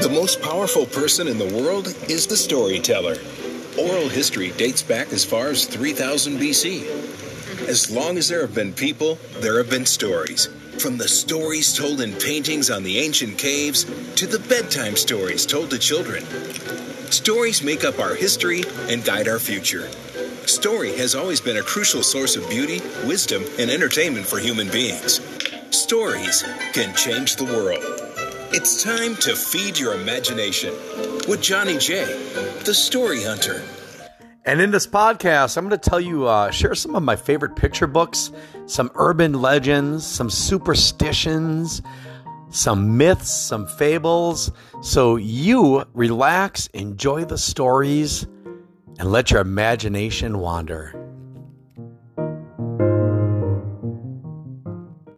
The most powerful person in the world is the storyteller. Oral history dates back as far as 3000 BC. As long as there have been people, there have been stories. From the stories told in paintings on the ancient caves to the bedtime stories told to children. Stories make up our history and guide our future. Story has always been a crucial source of beauty, wisdom, and entertainment for human beings. Stories can change the world. It's time to feed your imagination with Johnny J, the Story Hunter. And in this podcast, I'm going to tell you, share some of my favorite picture books, some urban legends, some superstitions, some myths, some fables. So you relax, enjoy the stories, and let your imagination wander.